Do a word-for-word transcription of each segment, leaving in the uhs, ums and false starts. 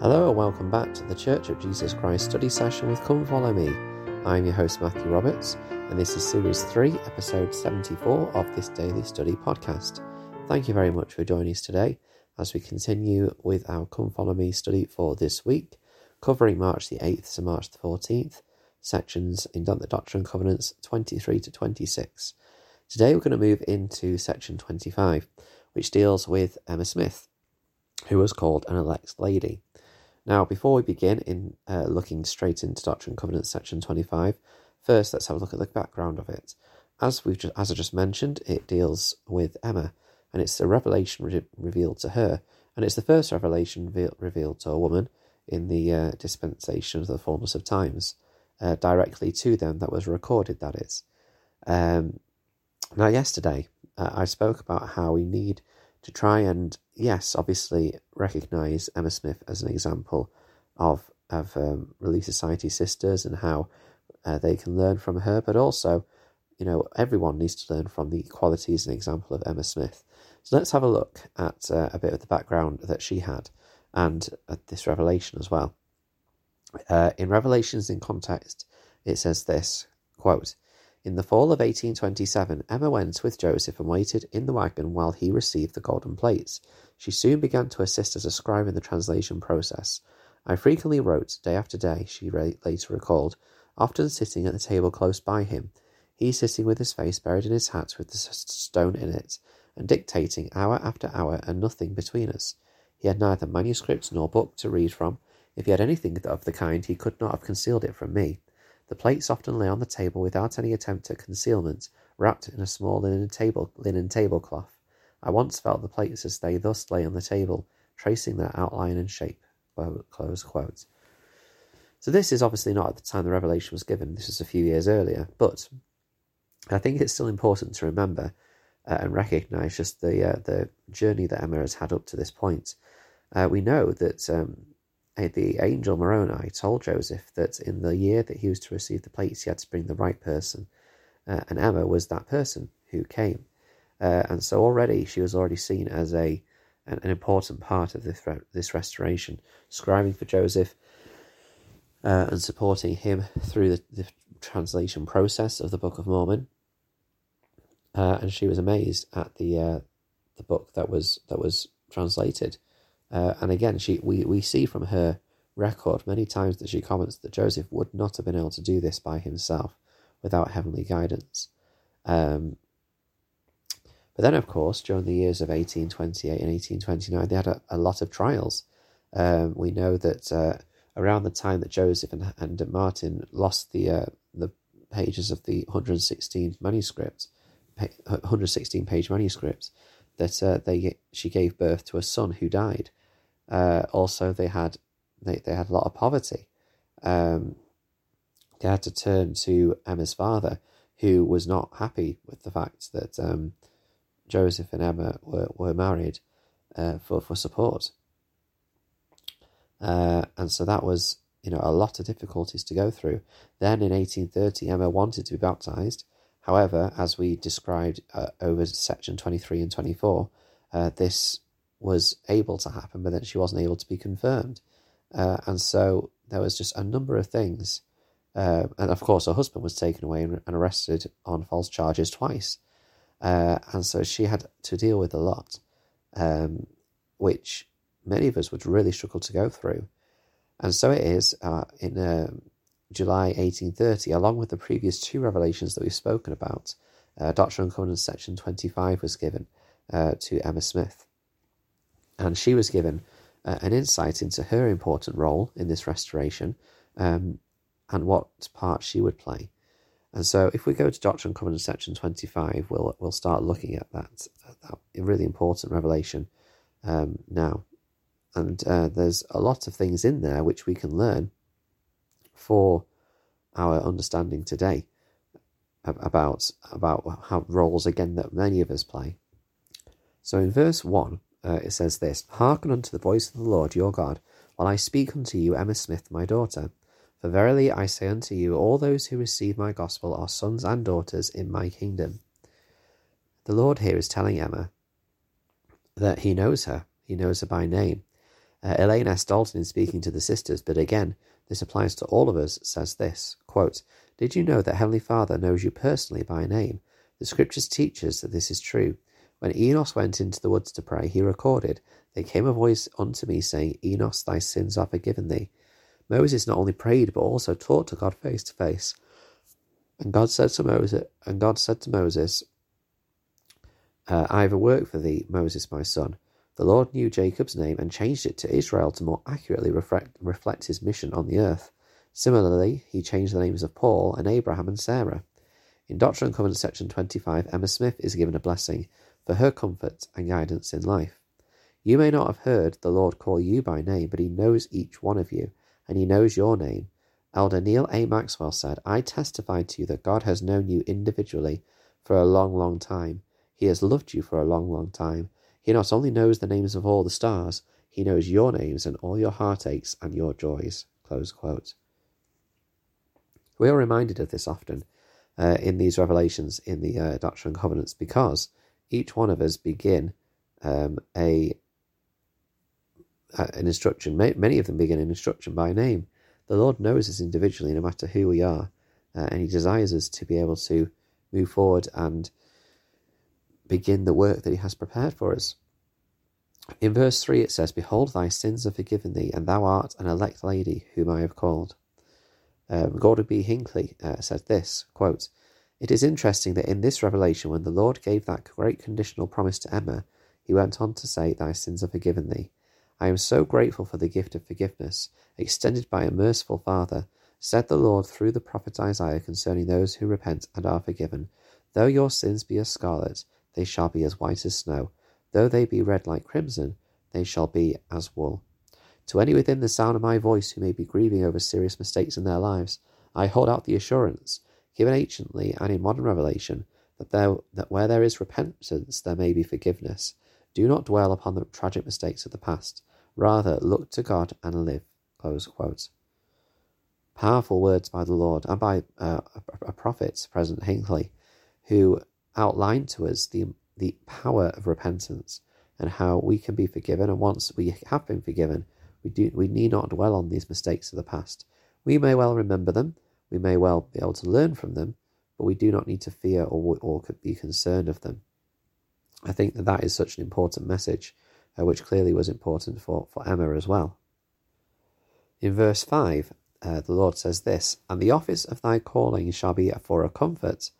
Hello and welcome back to the Church of Jesus Christ study session with Come Follow Me. I'm your host Matthew Roberts, and this is Series three, Episode seventy-four of this Daily Study podcast. Thank you very much for joining us today as we continue with our Come Follow Me study for this week, covering March the eighth to March the fourteenth, sections in the Doctrine and Covenants twenty-three to twenty-six. Today we're going to move into section twenty-five, which deals with Emma Smith, who was called an elect lady. Now, before we begin in uh, looking straight into Doctrine and Covenants section twenty-five, first let's have a look at the background of it. As we've just, as I just mentioned, it deals with Emma, and it's the revelation re- revealed to her, and it's the first revelation ve- revealed to a woman in the uh, dispensation of the fullness of times, uh, directly to them that was recorded, that is. Um, now, yesterday uh, I spoke about how we need to try and, yes, obviously recognise Emma Smith as an example of, of um, Relief Society sisters and how uh, they can learn from her, but also, you know, everyone needs to learn from the qualities and example of Emma Smith. So let's have a look at uh, a bit of the background that she had and at this revelation as well. Uh, in Revelations in Context, it says this, quote, "In the fall of eighteen twenty-seven, Emma went with Joseph and waited in the wagon while he received the golden plates. She soon began to assist as a scribe in the translation process. I frequently wrote day after day," she later recalled, "often sitting at the table close by him, he sitting with his face buried in his hat with the stone in it, and dictating hour after hour and nothing between us. He had neither manuscript nor book to read from. If he had anything of the kind, he could not have concealed it from me. The plates often lay on the table without any attempt at concealment, wrapped in a small linen table linen tablecloth. I once felt the plates as they thus lay on the table, tracing their outline and shape." Close quote. So this is obviously not at the time the revelation was given. This is a few years earlier, but I think it's still important to remember uh, and recognise just the uh, the journey that Emma has had up to this point. Uh, we know that Um, the angel Moroni told Joseph that in the year that he was to receive the plates, he had to bring the right person. Uh, and Emma was that person who came. Uh, and so already she was already seen as a an, an important part of this, re- this restoration, scribing for Joseph uh, and supporting him through the, the translation process of the Book of Mormon. Uh, and she was amazed at the uh, the book that was that was translated. Uh, and again, she we, we see from her record many times that she comments that Joseph would not have been able to do this by himself without heavenly guidance. Um, but then, of course, during the years of eighteen twenty-eight and eighteen twenty-nine, they had a, a lot of trials. Um, we know that uh, around the time that Joseph and, and Martin lost the uh, the pages of the one hundred sixteen manuscript, one hundred sixteen page manuscript, that uh, they she gave birth to a son who died. Uh, also, they had they, they had a lot of poverty. Um, they had to turn to Emma's father, who was not happy with the fact that um, Joseph and Emma were, were married uh, for, for support. Uh, and so that was, you know, a lot of difficulties to go through. Then in eighteen thirty, Emma wanted to be baptized. However, as we described uh, over section twenty-three and twenty-four, uh, this was able to happen, but then she wasn't able to be confirmed. Uh, and so there was just a number of things. Uh, and of course, her husband was taken away and, and arrested on false charges twice. Uh, and so she had to deal with a lot, um, which many of us would really struggle to go through. And so it is uh, in a... July eighteen thirty, along with the previous two revelations that we've spoken about, uh, Doctrine and Covenants section twenty-five was given uh, to Emma Smith. And she was given uh, an insight into her important role in this restoration um, and what part she would play. And so if we go to Doctrine and Covenants section twenty-five, we'll we'll start looking at that, at that really important revelation um, now. And uh, there's a lot of things in there which we can learn for our understanding today about about how roles again that many of us play. So in verse one, uh, it says this: "Hearken unto the voice of the Lord your God, while I speak unto you, Emma Smith, my daughter. For verily I say unto you, all those who receive my gospel are sons and daughters in my kingdom." The Lord here is telling Emma that he knows her. He knows her by name. Uh, Elaine S. Dalton, in speaking to the sisters, but again, this applies to all of us, says this, quote, "Did you know that Heavenly Father knows you personally by name? The scriptures teach us that this is true. When Enos went into the woods to pray, he recorded, 'There came a voice unto me saying, Enos, thy sins are forgiven thee.' Moses not only prayed, but also talked to God face to face. And God said to Moses, and God said to Moses, uh, I have a work for thee, Moses, my son. The Lord knew Jacob's name and changed it to Israel to more accurately reflect, reflect his mission on the earth. Similarly, he changed the names of Paul and Abraham and Sarah." In Doctrine and Covenants section twenty-five, Emma Smith is given a blessing for her comfort and guidance in life. "You may not have heard the Lord call you by name, but he knows each one of you, and he knows your name. Elder Neal A. Maxwell said, 'I testify to you that God has known you individually for a long, long time. He has loved you for a long, long time. He not only knows the names of all the stars, he knows your names and all your heartaches and your joys.'" Close quote. We are reminded of this often uh, in these revelations in the uh, Doctrine and Covenants, because each one of us begin um, a, a an instruction. Many of them begin an instruction by name. The Lord knows us individually, no matter who we are, uh, and he desires us to be able to move forward and begin the work that he has prepared for us. In verse three it says, "Behold, thy sins are forgiven thee, and thou art an elect lady whom I have called." Um, Gordon B. Hinckley uh, said this, quote, "It is interesting that in this revelation, when the Lord gave that great conditional promise to Emma, he went on to say, 'Thy sins are forgiven thee.' I am so grateful for the gift of forgiveness, extended by a merciful Father, said the Lord through the prophet Isaiah concerning those who repent and are forgiven. 'Though your sins be as scarlet, they shall be as white as snow. Though they be red like crimson, they shall be as wool.' To any within the sound of my voice who may be grieving over serious mistakes in their lives, I hold out the assurance, given anciently and in modern revelation, that, there, that where there is repentance, there may be forgiveness. Do not dwell upon the tragic mistakes of the past. Rather, look to God and live." Close quote. Powerful words by the Lord and by uh, a prophet, President Hinckley, who outlined to us the the power of repentance and how we can be forgiven, and once we have been forgiven, we do we need not dwell on these mistakes of the past. We may well remember them, we may well be able to learn from them, but we do not need to fear or, or could be concerned of them. I think that that is such an important message, uh, which clearly was important for, for Emma as well. In verse five, uh, the Lord says this, "And the office of thy calling shall be for a comfort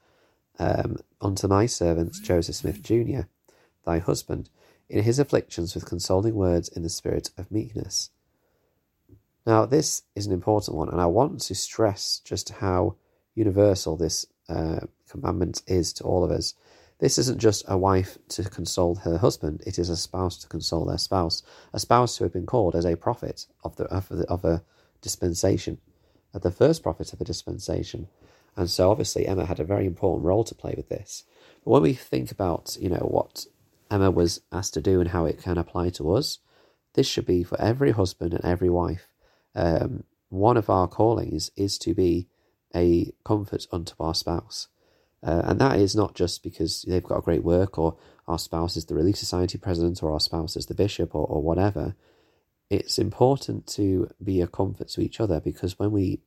Um, unto my servant Joseph Smith, Junior, thy husband, in his afflictions with consoling words in the spirit of meekness." Now, this is an important one, and I want to stress just how universal this uh, commandment is to all of us. This isn't just a wife to console her husband, it is a spouse to console their spouse, a spouse who had been called as a prophet of, the, of, the, of a dispensation, the first prophet of a dispensation. And so obviously Emma had a very important role to play with this. But when we think about, you know, what Emma was asked to do and how it can apply to us, this should be for every husband and every wife. Um, one of our callings is to be a comfort unto our spouse. Uh, and that is not just because they've got a great work, or our spouse is the Relief Society president, or our spouse is the bishop, or, or whatever. It's important to be a comfort to each other, because when we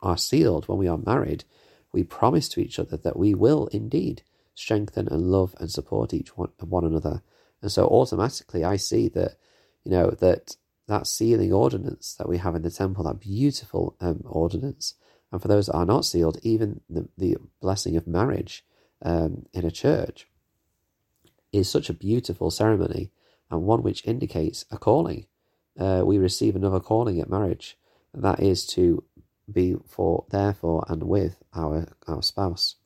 are sealed, when we are married, we promise to each other that we will indeed strengthen and love and support each one, one another. And so automatically I see that, you know, that that sealing ordinance that we have in the temple, that beautiful um, ordinance, and for those that are not sealed, even the, the blessing of marriage um, in a church is such a beautiful ceremony, and one which indicates a calling. Uh, we receive another calling at marriage, and that is to be for, therefore, and with our our spouse.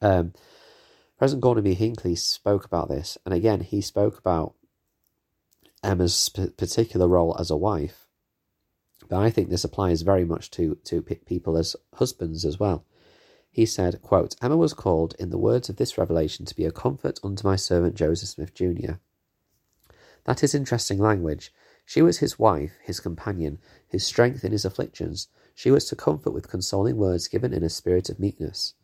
Um, President Gordon B. Hinckley spoke about this, and again, he spoke about Emma's particular role as a wife, but I think this applies very much to, to people as husbands as well. He said, quote, "Emma was called, in the words of this revelation, to be a comfort unto my servant Joseph Smith, Junior" That is interesting language. She was his wife, his companion, his strength in his afflictions. She was to comfort with consoling words given in a spirit of meekness.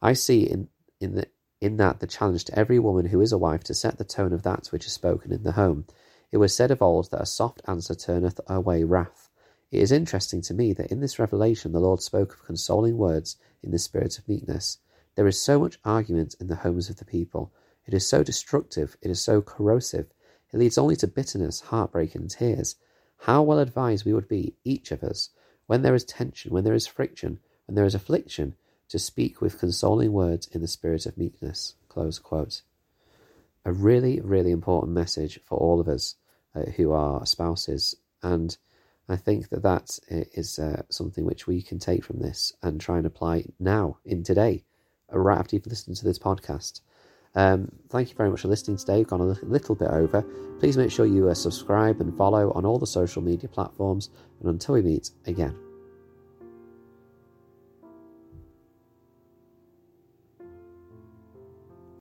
I see in in, the, in that the challenge to every woman who is a wife to set the tone of that which is spoken in the home, It was said of old that a soft answer turneth away wrath. It is interesting to me that in this revelation the Lord spoke of consoling words in the spirit of meekness. There is so much argument in the homes of the people. It is so destructive, it is so corrosive. It leads only to bitterness, heartbreak, and tears. How well advised we would be, each of us, when there is tension, when there is friction, when there is affliction, to speak with consoling words in the spirit of meekness. Close quote. A really, really important message for all of us uh, who are spouses. And I think that that is uh, something which we can take from this and try and apply now, in today, right after you've listened to this podcast. Um, thank you very much for listening today. We've gone a little, little bit over. Please make sure you uh, subscribe and follow on all the social media platforms. And until we meet again.